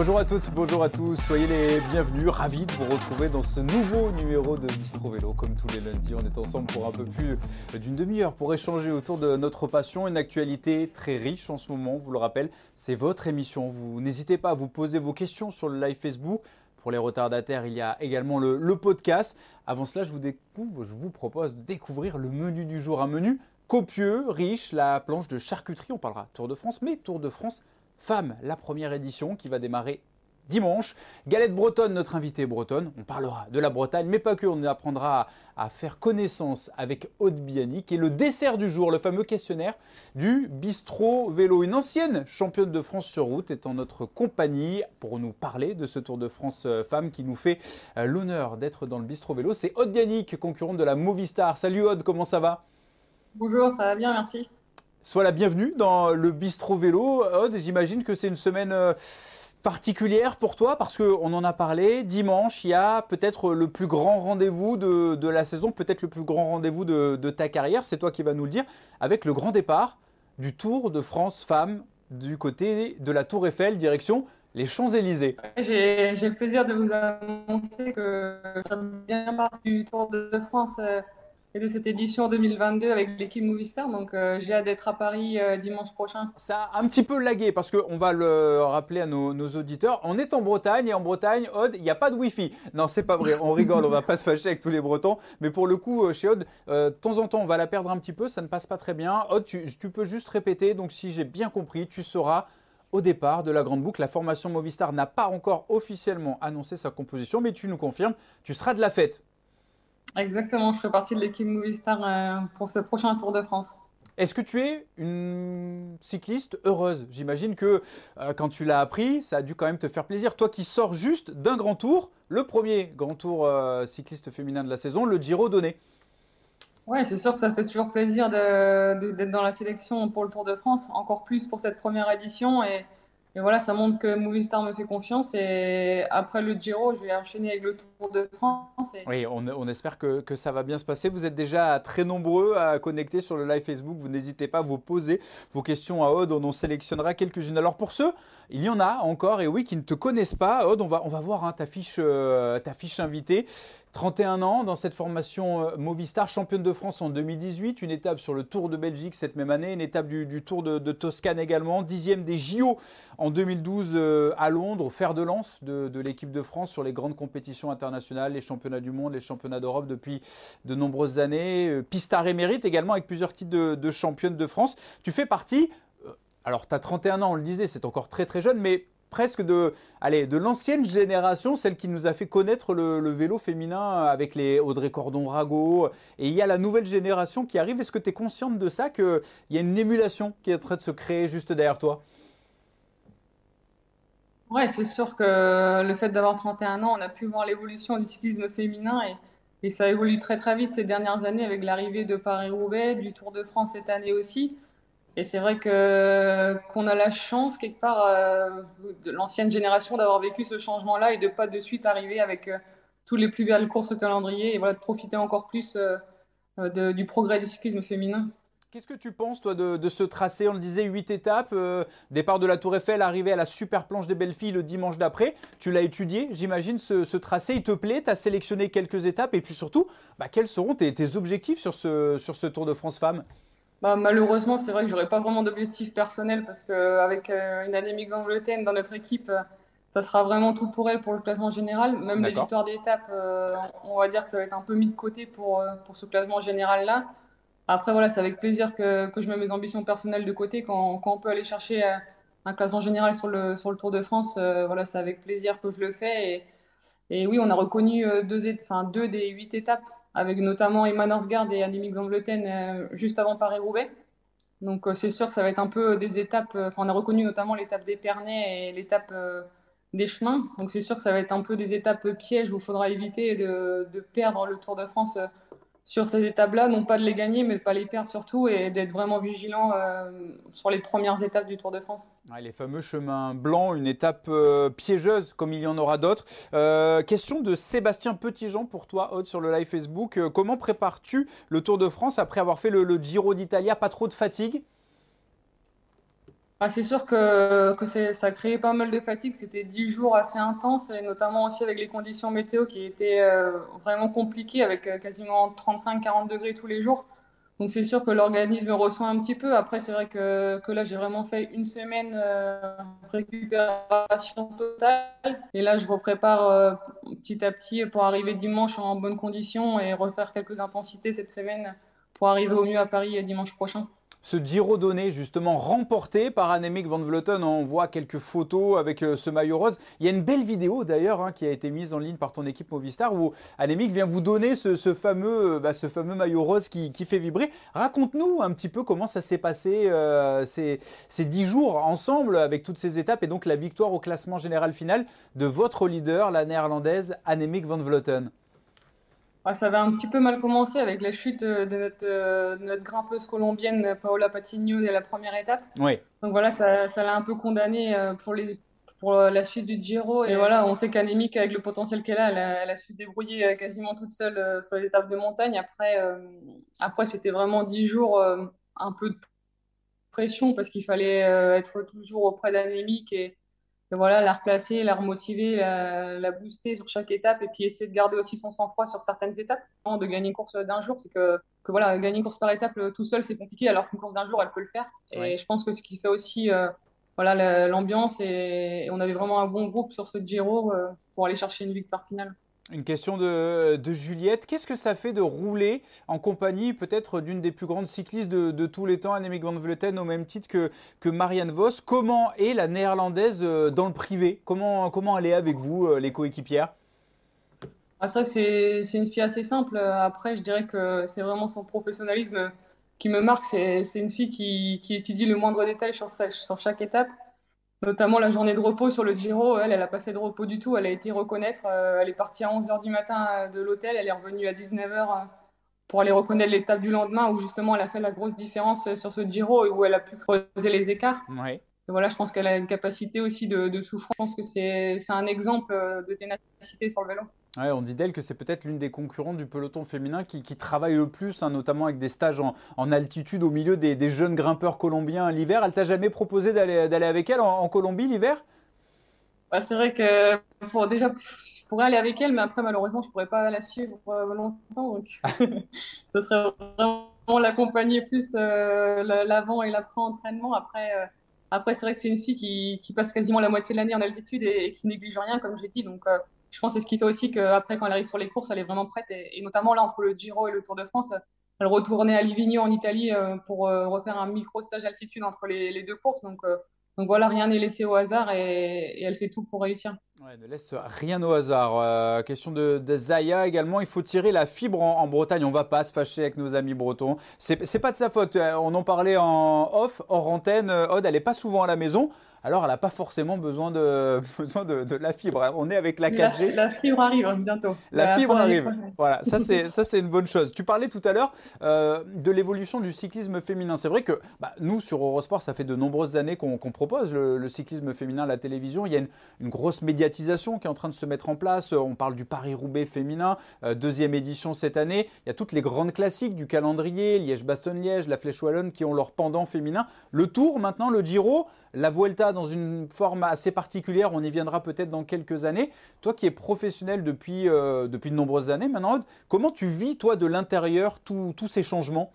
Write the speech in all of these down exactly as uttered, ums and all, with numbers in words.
Bonjour à toutes, bonjour à tous, soyez les bienvenus, ravis de vous retrouver dans ce nouveau numéro de Bistro Vélo. Comme tous les lundis, on est ensemble pour un peu plus d'une demi-heure pour échanger autour de notre passion, une actualité très riche en ce moment, vous le rappelle, c'est votre émission. Vous n'hésitez pas à vous poser vos questions sur le live Facebook. Pour les retardataires, il y a également le, le podcast. Avant cela, je vous, découvre, je vous propose de découvrir le menu du jour. Un menu copieux, riche, la planche de charcuterie. On parlera Tour de France, mais Tour de France Femmes, la première édition qui va démarrer dimanche. Galette bretonne, notre invitée bretonne. On parlera de la Bretagne, mais pas que. On apprendra à, à faire connaissance avec Aude Biannic. Et le dessert du jour, le fameux questionnaire du bistrot vélo. Une ancienne championne de France sur route est en notre compagnie pour nous parler de ce Tour de France Femmes qui nous fait l'honneur d'être dans le bistrot vélo. C'est Aude Biannic, concurrente de la Movistar. Salut Aude, comment ça va ? Bonjour, ça va bien, merci. Sois la bienvenue dans le bistrot vélo. Aude, j'imagine que c'est une semaine particulière pour toi parce qu'on en a parlé. Dimanche, il y a peut-être le plus grand rendez-vous de, de la saison, peut-être le plus grand rendez-vous de, de ta carrière. C'est toi qui vas nous le dire avec le grand départ du Tour de France Femmes du côté de la Tour Eiffel, direction les Champs-Élysées. J'ai, j'ai le plaisir de vous annoncer que je suis bien parti du Tour de France euh... et de cette édition deux mille vingt-deux avec l'équipe Movistar, donc euh, j'ai hâte d'être à Paris euh, dimanche prochain. Ça a un petit peu lagué, parce qu'on va le rappeler à nos, nos auditeurs, on est en Bretagne, et en Bretagne, Aude, il n'y a pas de Wi-Fi. Non, c'est pas vrai, on rigole, on ne va pas se fâcher avec tous les Bretons, mais pour le coup, chez Aude, euh, de temps en temps, on va la perdre un petit peu, ça ne passe pas très bien. Aude, tu, tu peux juste répéter, donc si j'ai bien compris, tu seras au départ de la Grande Boucle. La formation Movistar n'a pas encore officiellement annoncé sa composition, mais tu nous confirmes, tu seras de la fête. Exactement, je ferai partie de l'équipe Movistar pour ce prochain Tour de France. Est-ce que tu es une cycliste heureuse ? J'imagine que euh, quand tu l'as appris, ça a dû quand même te faire plaisir. Toi qui sors juste d'un grand tour, le premier grand tour euh, cycliste féminin de la saison, le Giro Donne. Oui, c'est sûr que ça fait toujours plaisir de, de, d'être dans la sélection pour le Tour de France, encore plus pour cette première édition. Et, et voilà, ça montre que Movistar me fait confiance. Et après le Giro, je vais enchaîner avec le Tour de France. Et... Oui, on, on espère que, que ça va bien se passer. Vous êtes déjà très nombreux à connecter sur le live Facebook. Vous n'hésitez pas à vous poser vos questions à Aude. On en sélectionnera quelques-unes. Alors pour ceux, il y en a encore, et oui, qui ne te connaissent pas. Aude, on va, on va voir hein, ta fiche, euh, ta fiche invitée. trente et un ans dans cette formation Movistar, championne de France en deux mille dix-huit, une étape sur le Tour de Belgique cette même année, une étape du, du Tour de, de Toscane également, dixième des J O en deux mille douze à Londres, au fer de lance de, de l'équipe de France sur les grandes compétitions internationales, les championnats du monde, les championnats d'Europe depuis de nombreuses années, Pistard émérite également avec plusieurs titres de, de championne de France. Tu fais partie, alors tu as trente et un ans, on le disait, c'est encore très très jeune, mais presque de, allez, de l'ancienne génération, celle qui nous a fait connaître le, le vélo féminin avec les Audrey Cordon-Ragot. Et il y a la nouvelle génération qui arrive. Est-ce que tu es consciente de ça, qu'il y a une émulation qui est en train de se créer juste derrière toi ? Oui, c'est sûr que le fait d'avoir trente et un ans, on a pu voir l'évolution du cyclisme féminin. Et, et ça évolue très très vite ces dernières années avec l'arrivée de Paris-Roubaix, du Tour de France cette année aussi. Et c'est vrai que, qu'on a la chance, quelque part, euh, de l'ancienne génération d'avoir vécu ce changement-là et de ne pas de suite arriver avec euh, tous les plus belles courses au calendrier et voilà, de profiter encore plus euh, de, du progrès du cyclisme féminin. Qu'est-ce que tu penses, toi, de, de ce tracé ? On le disait, huit étapes, euh, départ de la Tour Eiffel, arrivée à la super planche des belles filles le dimanche d'après. Tu l'as étudié, j'imagine, ce, ce tracé, il te plaît ? Tu as sélectionné quelques étapes et puis surtout, bah, quels seront tes, tes objectifs sur ce, sur ce Tour de France Femmes ? Bah, malheureusement, c'est vrai que je n'aurai pas vraiment d'objectif personnel parce qu'avec euh, une Annemiek van Vleuten dans notre équipe, euh, ça sera vraiment tout pour elle pour le classement général. Même D'accord. les victoires d'étape, euh, on va dire que ça va être un peu mis de côté pour, euh, pour ce classement général-là. Après, voilà, c'est avec plaisir que, que je mets mes ambitions personnelles de côté. Quand, quand on peut aller chercher euh, un classement général sur le, sur le Tour de France, euh, voilà, c'est avec plaisir que je le fais. Et, et oui, on a reconnu euh, deux, enfin, deux des huit étapes, avec notamment Emma Norsgaard et Annemiek van Vleuten euh, juste avant Paris-Roubaix. Donc euh, c'est sûr que ça va être un peu des étapes, euh, on a reconnu notamment l'étape d'Épernay et l'étape euh, des chemins. Donc c'est sûr que ça va être un peu des étapes pièges où il faudra éviter de, de perdre le Tour de France euh, sur ces étapes-là, non pas de les gagner, mais de ne pas les perdre surtout et d'être vraiment vigilant euh, sur les premières étapes du Tour de France. Ouais, les fameux chemins blancs, une étape euh, piégeuse comme il y en aura d'autres. Euh, question de Sébastien Petitjean pour toi, Aude, sur le live Facebook. Euh, comment prépares-tu le Tour de France après avoir fait le, le Giro d'Italia ? Pas trop de fatigue ? Ah, c'est sûr que, que ça créait pas mal de fatigue. C'était dix jours assez intenses, et notamment aussi avec les conditions météo qui étaient euh, vraiment compliquées, avec euh, quasiment trente-cinq à quarante degrés tous les jours. Donc c'est sûr que l'organisme ressent un petit peu. Après, c'est vrai que, que là, j'ai vraiment fait une semaine euh, récupération totale. Et là, je reprépare euh, petit à petit pour arriver dimanche en bonne condition et refaire quelques intensités cette semaine pour arriver au mieux à Paris dimanche prochain. Ce Giro Donne, justement, remporté par Annemiek van Vleuten. On voit quelques photos avec ce maillot rose. Il y a une belle vidéo, d'ailleurs, hein, qui a été mise en ligne par ton équipe Movistar, où Annemiek vient vous donner ce, ce, fameux, bah, ce fameux maillot rose qui, qui fait vibrer. Raconte-nous un petit peu comment ça s'est passé euh, ces, ces dix jours ensemble, avec toutes ces étapes, et donc la victoire au classement général final de votre leader, la néerlandaise Annemiek van Vleuten. Ça avait un petit peu mal commencé avec la chute de notre, de notre grimpeuse colombienne Paola Patinio dès la première étape. Oui. Donc voilà, ça, ça l'a un peu condamnée pour, les, pour la suite du Giro. Et voilà, on sait qu'Annemiek, avec le potentiel qu'elle a, elle a, elle a su se débrouiller quasiment toute seule sur les étapes de montagne. Après, euh, après c'était vraiment dix jours euh, un peu de pression, parce qu'il fallait euh, être toujours auprès d'Annemiek et Et voilà, la replacer, la remotiver, la, la booster sur chaque étape, et puis essayer de garder aussi son sang-froid sur certaines étapes. De gagner une course d'un jour, c'est que, que voilà, gagner une course par étape tout seul, c'est compliqué, alors qu'une course d'un jour, elle peut le faire. Ouais. Et je pense que ce qui fait aussi euh, voilà, la, l'ambiance, et, et on avait vraiment un bon groupe sur ce Giro euh, pour aller chercher une victoire finale. Une question de, de Juliette. Qu'est-ce que ça fait de rouler en compagnie peut-être d'une des plus grandes cyclistes de, de tous les temps, Annemiek van Vleuten, au même titre que, que Marianne Vos? Comment est la néerlandaise dans le privé? Comment, comment elle est avec vous, les coéquipières? Ah, c'est vrai que c'est, c'est une fille assez simple. Après, je dirais que c'est vraiment son professionnalisme qui me marque. C'est, c'est une fille qui, qui étudie le moindre détail sur, sa, sur chaque étape. Notamment la journée de repos sur le Giro, elle, elle n'a pas fait de repos du tout. Elle a été reconnaître. Euh, elle est partie à onze heures du matin de l'hôtel. Elle est revenue à dix-neuf heures pour aller reconnaître l'étape du lendemain, où justement elle a fait la grosse différence sur ce Giro et où elle a pu creuser les écarts. Ouais. Et voilà, je pense qu'elle a une capacité aussi de, de souffrance. Je pense que c'est, c'est un exemple de ténacité sur le vélo. Ouais, on dit d'elle que c'est peut-être l'une des concurrentes du peloton féminin qui, qui travaille le plus, hein, notamment avec des stages en, en altitude au milieu des, des jeunes grimpeurs colombiens l'hiver. Elle t'a jamais proposé d'aller, d'aller avec elle en, en Colombie l'hiver? Bah, c'est vrai que pour, déjà, je pourrais aller avec elle, mais après, malheureusement, je ne pourrais pas la suivre euh, longtemps. Donc, ça serait vraiment l'accompagner plus euh, l'avant et l'après-entraînement. Après, euh, après, c'est vrai que c'est une fille qui, qui passe quasiment la moitié de l'année en altitude et, et qui néglige rien, comme j'ai dit. Donc, euh, je pense que c'est ce qui fait aussi qu'après, quand elle arrive sur les courses, elle est vraiment prête. Et, et notamment là, entre le Giro et le Tour de France, elle retournait à Livigno en Italie euh, pour euh, refaire un micro-stage altitude entre les, les deux courses. Donc, euh, donc voilà, rien n'est laissé au hasard, et, et elle fait tout pour réussir. Ouais, ne laisse rien au hasard. Euh, question de, de Zaya également. Il faut tirer la fibre en, en Bretagne. On ne va pas se fâcher avec nos amis bretons. Ce n'est pas de sa faute. On en parlait en off, hors antenne. Aude, elle n'est pas souvent à la maison. Alors, elle n'a pas forcément besoin de, besoin de, de la fibre. On est avec la quatre G. La, la fibre arrive bientôt. La, la fibre arrive. Voilà, ça c'est, ça, c'est une bonne chose. Tu parlais tout à l'heure euh, de l'évolution du cyclisme féminin. C'est vrai que bah, nous, sur Eurosport, ça fait de nombreuses années qu'on, qu'on propose le, le cyclisme féminin à la télévision. Il y a une, une grosse médiatisation qui est en train de se mettre en place. On parle du Paris-Roubaix féminin, euh, deuxième édition cette année. Il y a toutes les grandes classiques du calendrier, Liège-Bastogne-Liège, la Flèche Wallonne, qui ont leur pendant féminin. Le Tour, maintenant, le Giro, la Vuelta, dans une forme assez particulière, on y viendra peut-être dans quelques années. Toi qui es professionnel depuis, euh, depuis de nombreuses années maintenant, Aude, comment tu vis toi de l'intérieur tous ces changements?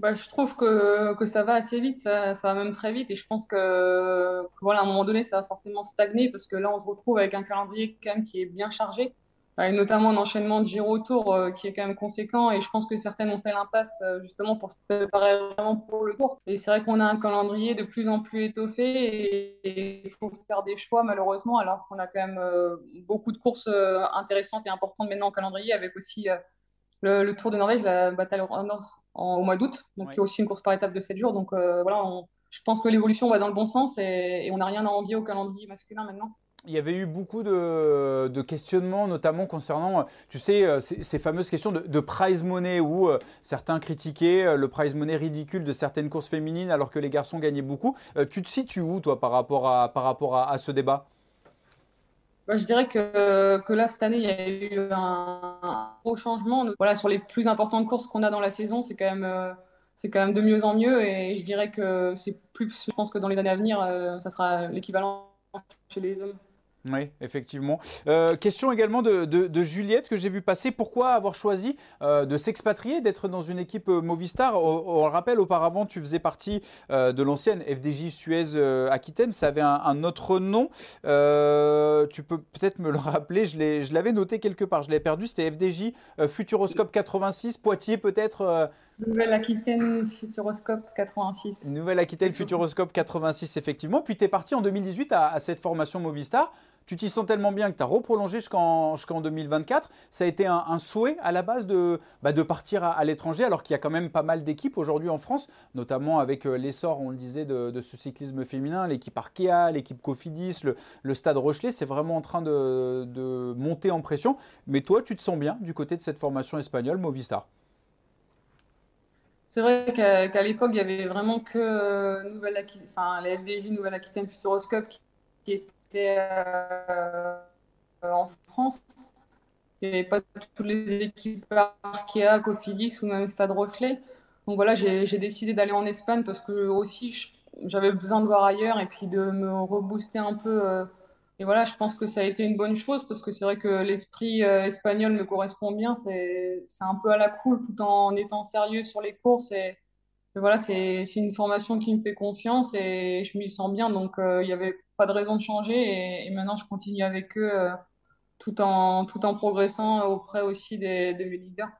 Bah, je trouve que, que ça va assez vite, ça, ça va même très vite, et je pense que voilà, à un moment donné ça va forcément stagner, parce que là on se retrouve avec un calendrier quand même qui est bien chargé, et notamment un enchaînement de Giro-Tour euh, qui est quand même conséquent, et je pense que certaines ont fait l'impasse euh, justement pour se préparer vraiment pour le Tour. Et c'est vrai qu'on a un calendrier de plus en plus étoffé, et il faut faire des choix malheureusement, alors qu'on a quand même euh, beaucoup de courses euh, intéressantes et importantes maintenant au calendrier, avec aussi euh, le, le Tour de Norvège, la bataille en, en, au mois d'août, donc oui. Qui est aussi une course par étape de sept jours. Donc euh, voilà, on, je pense que l'évolution va dans le bon sens, et, et on n'a rien à envier au calendrier masculin maintenant. Il y avait eu beaucoup de, de questionnements, notamment concernant, tu sais, ces, ces fameuses questions de, de prize money, où euh, certains critiquaient euh, le prize money ridicule de certaines courses féminines alors que les garçons gagnaient beaucoup. Euh, tu te situes où, toi, par rapport à, par rapport à, à ce débat ? Bah, je dirais que, que là, cette année, il y a eu un, un gros changement. Voilà, sur les plus importantes courses qu'on a dans la saison, c'est quand même... Euh, c'est quand même de mieux en mieux, et je dirais que c'est plus, je pense que dans les années à venir, euh, ça sera l'équivalent chez les hommes. Oui, effectivement. Euh, question également de, de, de Juliette que j'ai vu passer. Pourquoi avoir choisi euh, de s'expatrier, d'être dans une équipe euh, Movistar ? on, on le rappelle, auparavant, tu faisais partie euh, de l'ancienne F D J Suez euh, Aquitaine. Ça avait un, un autre nom. Euh, tu peux peut-être me le rappeler. Je, l'ai, je l'avais noté quelque part. Je l'avais perdu. C'était F D J euh, Futuroscope quatre-vingt-six, Poitiers peut-être euh... Nouvelle Aquitaine Futuroscope quatre-vingt-six. Nouvelle Aquitaine Futuroscope quatre-vingt-six, effectivement. Puis tu es parti en deux mille dix-huit à, à cette formation Movistar. Tu t'y sens tellement bien que tu as reprolongé jusqu'en, jusqu'en deux mille vingt-quatre. Ça a été un, un souhait à la base de, bah de partir à, à l'étranger, alors qu'il y a quand même pas mal d'équipes aujourd'hui en France, notamment avec l'essor, on le disait, de, de ce cyclisme féminin, l'équipe Arkea, l'équipe Cofidis, le, le Stade Rochelais. C'est vraiment en train de, de monter en pression. Mais toi, tu te sens bien du côté de cette formation espagnole Movistar. C'est vrai qu'à, qu'à l'époque, il n'y avait vraiment que euh, nouvelle, enfin, la F D J Nouvelle Aquitaine Futuroscope qui, qui était Euh, en France. Il n'y avait pas toutes les équipes Arkea, Cofidis ou même Stade Rochelais. Donc voilà, j'ai, j'ai décidé d'aller en Espagne parce que aussi je, j'avais besoin de voir ailleurs et puis de me rebooster un peu. Euh, et voilà, je pense que ça a été une bonne chose parce que c'est vrai que l'esprit euh, espagnol me correspond bien. C'est, c'est un peu à la cool tout en étant sérieux sur les courses. Et, et voilà, c'est, c'est une formation qui me fait confiance et je m'y sens bien. Donc euh, il y avait pas de raison de changer et, et maintenant je continue avec eux euh, tout, en, tout en progressant auprès aussi des, des leaders.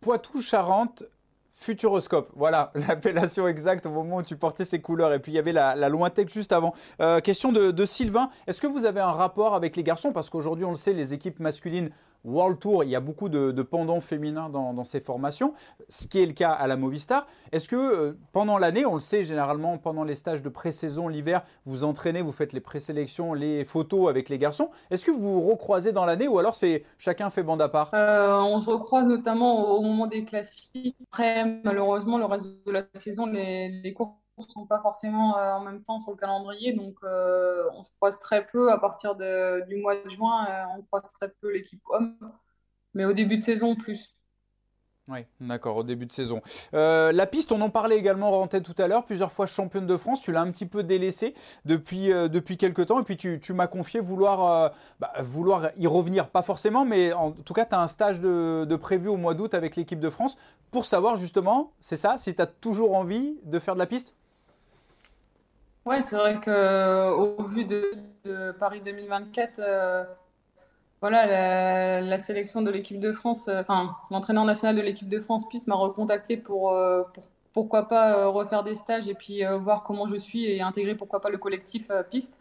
Poitou-Charentes Futuroscope, voilà l'appellation exacte au moment où tu portais ces couleurs et puis il y avait la, la Lointek juste avant. Euh, question de, de Sylvain, est-ce que vous avez un rapport avec les garçons parce qu'aujourd'hui on le sait, les équipes masculines World Tour, il y a beaucoup de, de pendants féminins dans, dans ces formations, ce qui est le cas à la Movistar. Est-ce que euh, pendant l'année, on le sait généralement, pendant les stages de pré-saison, l'hiver, vous entraînez, vous faites les présélections, les photos avec les garçons. Est-ce que vous vous recroisez dans l'année ou alors c'est chacun fait bande à part ? euh, On se recroise notamment au, au moment des classiques. Après, malheureusement, le reste de la saison, les, les courses ne sont pas forcément euh, en même temps sur le calendrier. Donc, euh, on se croise très peu. À partir de, du mois de juin, euh, on croise très peu l'équipe homme. Mais au début de saison, plus. Oui, d'accord, au début de saison. Euh, la piste, on en parlait également, en tête tout à l'heure, plusieurs fois championne de France. Tu l'as un petit peu délaissée depuis, euh, depuis quelques temps. Et puis, tu, tu m'as confié vouloir, euh, bah, vouloir y revenir. Pas forcément, mais en tout cas, tu as un stage de, de prévu au mois d'août avec l'équipe de France pour savoir justement, c'est ça, si tu as toujours envie de faire de la piste ? Oui, c'est vrai qu'au vu de, de Paris deux mille vingt-quatre, euh, voilà, la, la sélection de l'équipe de France, euh, enfin, l'entraîneur national de l'équipe de France Piste m'a recontacté pour, euh, pour pourquoi pas euh, refaire des stages et puis euh, voir comment je suis et intégrer pourquoi pas le collectif euh, Piste.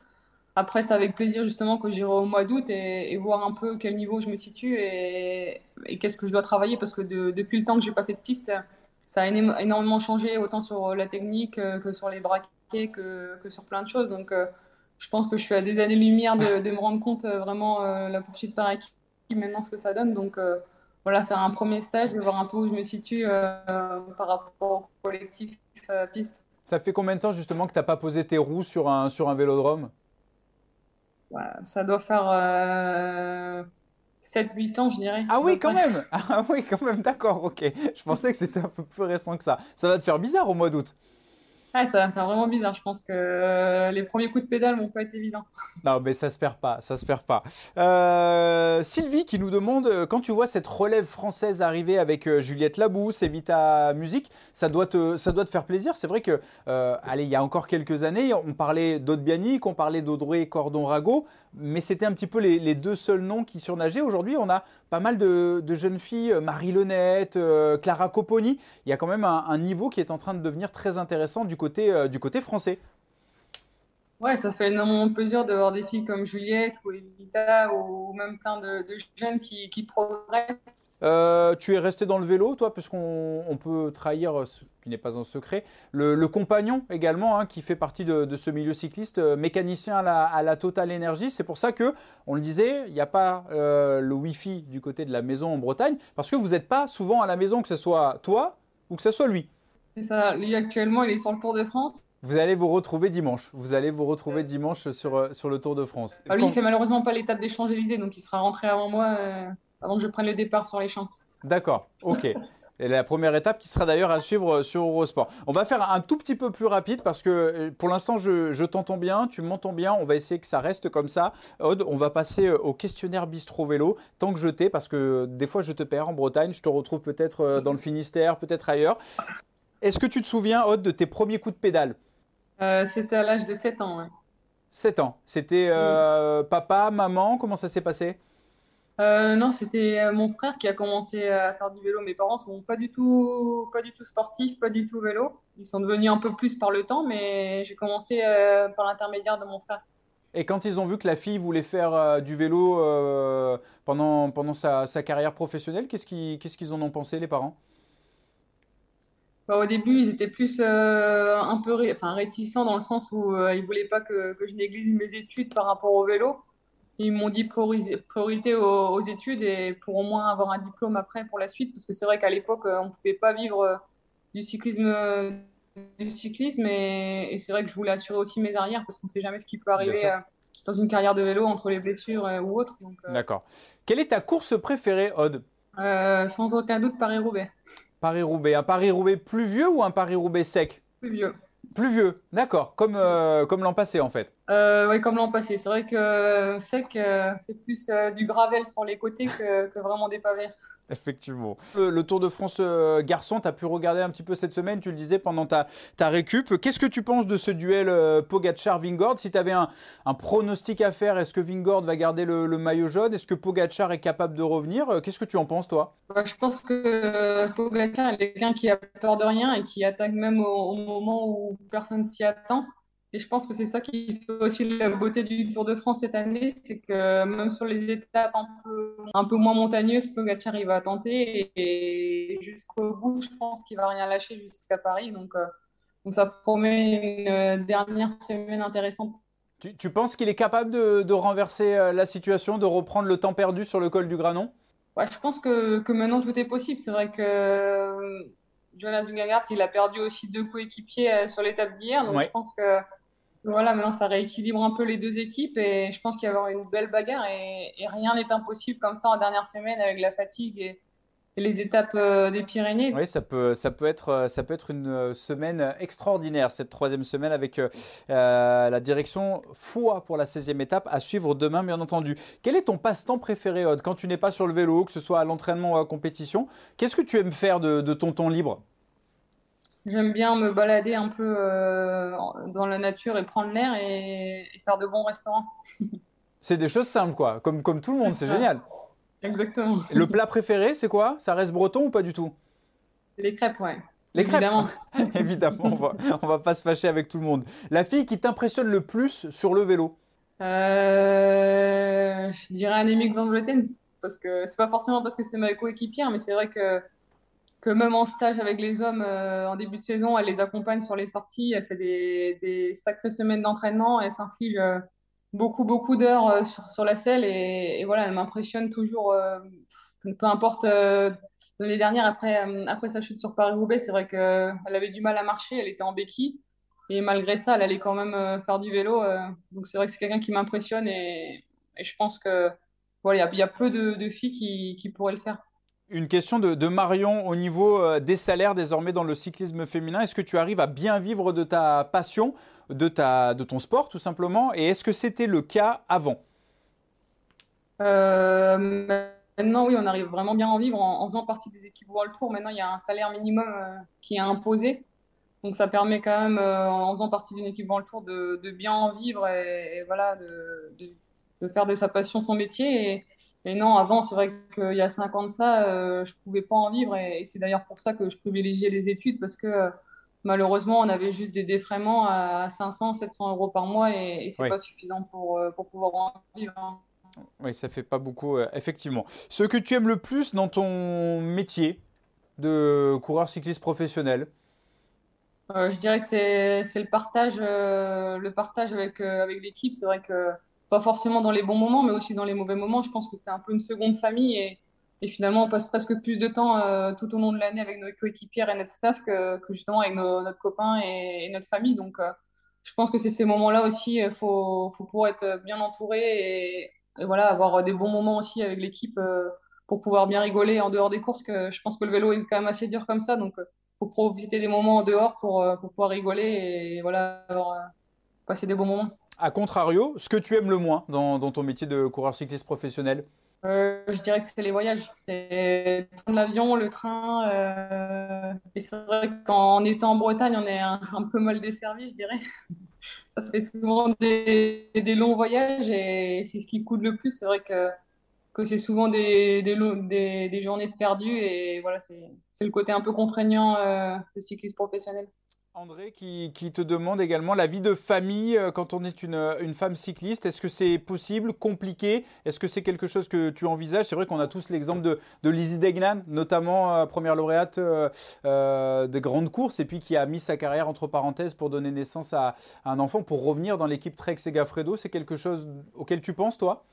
Après, c'est avec plaisir justement que j'irai au mois d'août et, et voir un peu quel niveau je me situe et, et qu'est-ce que je dois travailler parce que de, depuis le temps que j'ai pas fait de piste, ça a énormément changé autant sur la technique que sur les braquets. Que, que sur plein de choses. Donc, euh, je pense que je suis à des années-lumière de, de me rendre compte euh, vraiment euh, la poursuite par équipe maintenant ce que ça donne. Donc, euh, voilà, faire un premier stage, de voir un peu où je me situe euh, par rapport au collectif euh, piste. Ça fait combien de temps justement que tu n'as pas posé tes roues sur un, sur un vélodrome ? Voilà, ça doit faire Euh... sept huit ans, je dirais. Ah oui, quand même. Ah oui, quand même, d'accord, ok. Je pensais que c'était un peu plus récent que ça. Ça va te faire bizarre au mois d'août. Ah, ça va faire vraiment bizarre. Je pense que euh, les premiers coups de pédale vont pas être évidents. Non, mais ça se perd pas, ça se perd pas. Euh, Sylvie qui nous demande, quand tu vois cette relève française arriver avec euh, Juliette Labousse et Vita Musique, ça doit te, ça doit te faire plaisir. C'est vrai que, euh, allez, il y a encore quelques années, on parlait d'Aude Biannic, on parlait d'Audrey Cordon-Ragot, mais c'était un petit peu les, les deux seuls noms qui surnageaient. Aujourd'hui, on a pas mal de, de jeunes filles, Marie Lenette, euh, Clara Coponi. Il y a quand même un, un niveau qui est en train de devenir très intéressant du côté Côté, euh, du côté français. Ouais, ça fait énormément plaisir de voir des filles comme Juliette ou Evita ou même plein de, de jeunes qui, qui progressent. Euh, tu es resté dans le vélo, toi, puisqu'on on peut trahir, ce qui n'est pas un secret, le, le compagnon également, hein, qui fait partie de, de ce milieu cycliste, euh, mécanicien à la, à la Total Energies. C'est pour ça que, on le disait, il n'y a pas euh, le Wi-Fi du côté de la maison en Bretagne, parce que vous n'êtes pas souvent à la maison, que ce soit toi ou que ce soit lui. C'est ça, lui actuellement il est sur le Tour de France. Vous allez vous retrouver dimanche, vous allez vous retrouver dimanche sur, sur le Tour de France. Ah, lui il ne fait malheureusement pas l'étape des Champs-Élysées, donc il sera rentré avant moi, euh, avant que je prenne le départ sur les Champs. D'accord, ok. Et la première étape qui sera d'ailleurs à suivre sur Eurosport. On va faire un tout petit peu plus rapide parce que pour l'instant, je, je t'entends bien, tu m'entends bien. On va essayer que ça reste comme ça. Aude, on va passer au questionnaire Bistro Vélo tant que je t'ai, parce que des fois, je te perds en Bretagne. Je te retrouve peut-être dans le Finistère, peut-être ailleurs. Est-ce que tu te souviens, Aude, de tes premiers coups de pédale ? euh, C'était à l'âge de sept ans. Ouais. sept ans. C'était euh, oui. Papa, maman, comment ça s'est passé ? Euh, non, c'était mon frère qui a commencé à faire du vélo. Mes parents ne sont pas du, tout, pas du tout sportifs, pas du tout vélo. Ils sont devenus un peu plus par le temps, mais j'ai commencé euh, par l'intermédiaire de mon frère. Et quand ils ont vu que la fille voulait faire euh, du vélo euh, pendant, pendant sa, sa carrière professionnelle, qu'est-ce qu'ils, qu'est-ce qu'ils en ont pensé, les parents ? Bah, au début, ils étaient plus euh, un peu ré... enfin, réticents dans le sens où euh, ils ne voulaient pas que, que je néglige mes études par rapport au vélo. Ils m'ont dit priorité aux études et pour au moins avoir un diplôme après pour la suite, parce que c'est vrai qu'à l'époque, on ne pouvait pas vivre du cyclisme, du cyclisme et c'est vrai que je voulais assurer aussi mes arrières parce qu'on ne sait jamais ce qui peut arriver dans une carrière de vélo entre les blessures ou autres. Donc, d'accord. Euh... Quelle est ta course préférée, Aude ? euh, Sans aucun doute, Paris-Roubaix. Paris-Roubaix. Un Paris-Roubaix pluvieux ou un Paris-Roubaix sec ? Pluvieux. Pluvieux, d'accord, comme, euh, comme l'an passé en fait. Euh, oui, comme l'an passé. C'est vrai que sec, euh, c'est plus euh, du gravel sur les côtés que, que vraiment des pavés. Effectivement. Le, le Tour de France euh, garçon, tu as pu regarder un petit peu cette semaine, tu le disais pendant ta, ta récup. Qu'est-ce que tu penses de ce duel euh, Pogacar-Vingegaard ? Si tu avais un, un pronostic à faire, est-ce que Vingegaard va garder le, le maillot jaune ? Est-ce que Pogacar est capable de revenir ? Qu'est-ce que tu en penses, toi ? bah, Je pense que euh, Pogacar est quelqu'un qui a peur de rien et qui attaque même au, au moment où personne s'y attend. Et je pense que c'est ça qui fait aussi la beauté du Tour de France cette année, c'est que même sur les étapes un peu, un peu moins montagneuses, Pogacar il va tenter et jusqu'au bout, je pense qu'il ne va rien lâcher jusqu'à Paris. Donc, euh, donc ça promet une dernière semaine intéressante. Tu, tu penses qu'il est capable de, de renverser la situation, de reprendre le temps perdu sur le col du Granon ? Ouais, je pense que, que maintenant tout est possible. C'est vrai que Jonas Vingegaard il a perdu aussi deux coéquipiers sur l'étape d'hier, donc ouais. Je pense que voilà, maintenant, ça rééquilibre un peu les deux équipes et je pense qu'il va y avoir une belle bagarre et, et rien n'est impossible comme ça en dernière semaine avec la fatigue et, et les étapes euh, des Pyrénées. Oui, ça peut, ça peut être, ça peut être une semaine extraordinaire, cette troisième semaine avec euh, la direction Foix pour la seizième étape à suivre demain, bien entendu. Quel est ton passe-temps préféré, Aude, quand tu n'es pas sur le vélo, que ce soit à l'entraînement ou à la compétition ? Qu'est-ce que tu aimes faire de, de ton temps libre ? J'aime bien me balader un peu euh, dans la nature et prendre l'air et, et faire de bons restaurants. C'est des choses simples, quoi. Comme, comme tout le monde, c'est génial. Exactement. Le plat préféré, c'est quoi ? Ça reste breton ou pas du tout ? Les crêpes, ouais. Les crêpes, évidemment. Évidemment, on va, on va pas se fâcher avec tout le monde. La fille qui t'impressionne le plus sur le vélo ? euh, Je dirais Annemiek van Vleuten, parce que c'est pas forcément parce que c'est ma coéquipière, mais c'est vrai que que même en stage avec les hommes, euh, en début de saison, elle les accompagne sur les sorties, elle fait des, des sacrées semaines d'entraînement, elle s'inflige euh, beaucoup, beaucoup d'heures euh, sur, sur la selle et, et voilà, elle m'impressionne toujours, euh, peu importe, euh, l'année dernière, après, euh, après sa chute sur Paris-Roubaix, c'est vrai qu'elle avait du mal à marcher, elle était en béquille et malgré ça, elle allait quand même euh, faire du vélo, euh, donc c'est vrai que c'est quelqu'un qui m'impressionne et, et je pense que voilà, il y, y a peu de, de filles qui, qui pourraient le faire. Une question de, de Marion au niveau des salaires désormais dans le cyclisme féminin. Est-ce que tu arrives à bien vivre de ta passion, de, ta, de ton sport tout simplement ? Et est-ce que c'était le cas avant ? euh, Maintenant, oui, on arrive vraiment bien à en vivre. En, en faisant partie des équipes World Tour, maintenant, il y a un salaire minimum euh, qui est imposé. Donc, ça permet quand même, euh, en faisant partie d'une équipe World Tour, de, de bien en vivre et, et voilà, de, de, de faire de sa passion son métier. Et, Et non, avant, c'est vrai qu'il y a cinq ans de ça, euh, je ne pouvais pas en vivre. Et, et c'est d'ailleurs pour ça que je privilégiais les études parce que euh, malheureusement, on avait juste des défraiements à cinq cents, sept cents euros par mois et, et ce n'est oui. pas suffisant pour, pour pouvoir en vivre. Hein. Oui, ça ne fait pas beaucoup, euh, effectivement. Ce que tu aimes le plus dans ton métier de coureur cycliste professionnel ? euh, Je dirais que c'est, c'est le partage, euh, le partage avec, euh, avec l'équipe. C'est vrai que pas forcément dans les bons moments, mais aussi dans les mauvais moments. Je pense que c'est un peu une seconde famille et, et finalement, on passe presque plus de temps euh, tout au long de l'année avec nos coéquipières et notre staff que, que justement avec nos, notre copain et, et notre famille. Donc, euh, je pense que c'est ces moments-là aussi, il faut, faut pouvoir être bien entouré et, et voilà, avoir des bons moments aussi avec l'équipe euh, pour pouvoir bien rigoler en dehors des courses, que je pense que le vélo est quand même assez dur comme ça, donc faut profiter des moments en dehors pour, pour pouvoir rigoler et voilà, avoir, passer des bons moments. A contrario, ce que tu aimes le moins dans, dans ton métier de coureur cycliste professionnel? Euh, je dirais que c'est les voyages, c'est prendre l'avion, le train. Euh... Et c'est vrai qu'en étant en Bretagne, on est un, un peu mal desservi, je dirais. Ça fait souvent des, des longs voyages et c'est ce qui coûte le plus. C'est vrai que, que c'est souvent des, des, lo- des, des journées de perdues et voilà, c'est, c'est le côté un peu contraignant euh, de cycliste professionnel. André qui, qui te demande également la vie de famille quand on est une, une femme cycliste. Est-ce que c'est possible, compliqué? Est-ce que c'est quelque chose que tu envisages? C'est vrai qu'on a tous l'exemple de, de Lizzie Deignan, notamment euh, première lauréate euh, euh, des grandes courses et puis qui a mis sa carrière entre parenthèses pour donner naissance à, à un enfant pour revenir dans l'équipe Trek-Segafredo. C'est quelque chose auquel tu penses, toi?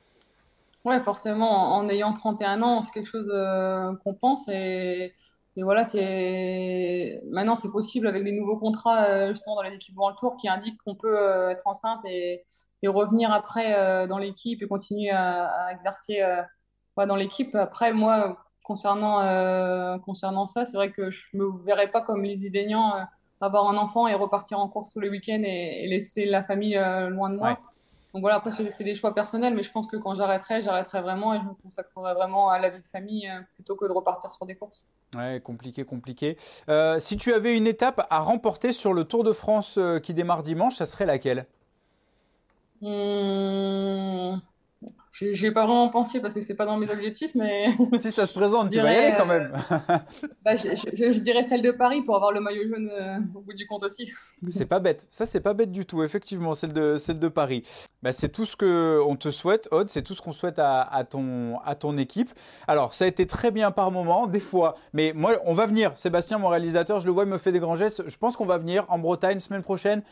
Oui, forcément. En ayant trente et un ans, c'est quelque chose euh, qu'on pense et... Et voilà, c'est... maintenant, c'est possible avec les nouveaux contrats, euh, justement, dans les équipes World Tour qui indiquent qu'on peut euh, être enceinte et, et revenir après euh, dans l'équipe et continuer à, à exercer euh, dans l'équipe. Après, moi, concernant, euh, concernant ça, c'est vrai que je ne me verrais pas comme Lizzie Deignan euh, avoir un enfant et repartir en course tous les week-ends et, et laisser la famille euh, loin de moi. Ouais. Donc voilà, après, c'est, c'est des choix personnels, mais je pense que quand j'arrêterai, j'arrêterai vraiment et je me consacrerai vraiment à la vie de famille euh, plutôt que de repartir sur des courses. Ouais, compliqué, compliqué. Euh, si tu avais une étape à remporter sur le Tour de France euh, qui démarre dimanche, ça serait laquelle? Mmh... Je n'ai pas vraiment pensé parce que ce n'est pas dans mes objectifs, mais... Si ça se présente, tu vas y aller quand même. bah, je, je, je dirais celle de Paris pour avoir le maillot jaune euh, au bout du compte aussi. C'est pas bête. Ça, c'est pas bête du tout, effectivement, celle de, celle de Paris. Bah, c'est tout ce qu'on te souhaite, Aude. C'est tout ce qu'on souhaite à, à, ton, à ton équipe. Alors, ça a été très bien par moments, des fois. Mais moi, on va venir. Sébastien, mon réalisateur, je le vois, il me fait des grands gestes. Je pense qu'on va venir en Bretagne, semaine prochaine.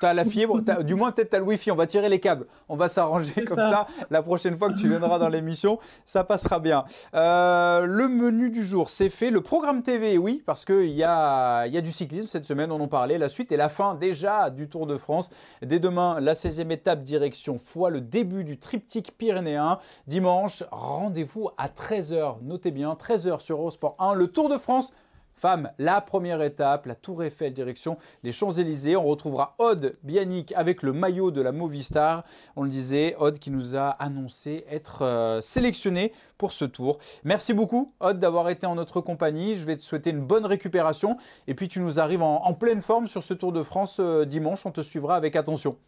T'as la fibre, t'as, du moins peut-être t'as le wifi, on va tirer les câbles, on va s'arranger c'est comme ça. ça. La prochaine fois que tu viendras dans l'émission, ça passera bien. Euh, le menu du jour, c'est fait. Le programme T V, oui, parce qu'il y a, y a du cyclisme cette semaine, on en parlait. La suite et la fin déjà du Tour de France. Dès demain, la seizième étape direction Foix, le début du triptyque pyrénéen. Dimanche, rendez-vous à treize heures, notez bien, treize heures sur Eurosport un, le Tour de France Femmes, la première étape, la Tour Eiffel, direction les Champs-Élysées. On retrouvera Aude Biannic avec le maillot de la Movistar. On le disait, Aude qui nous a annoncé être euh, sélectionnée pour ce tour. Merci beaucoup, Aude, d'avoir été en notre compagnie. Je vais te souhaiter une bonne récupération. Et puis, tu nous arrives en, en pleine forme sur ce Tour de France euh, dimanche. On te suivra avec attention.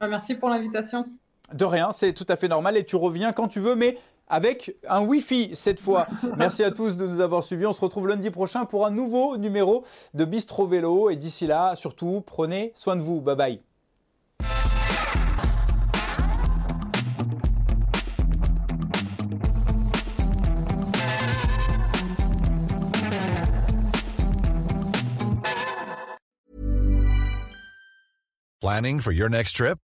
Merci pour l'invitation. De rien, c'est tout à fait normal. Et tu reviens quand tu veux, mais... avec un Wi-Fi cette fois. Merci à tous de nous avoir suivis. On se retrouve lundi prochain pour un nouveau numéro de Bistro Vélo. Et d'ici là, surtout, prenez soin de vous. Bye bye. Planning for your next trip?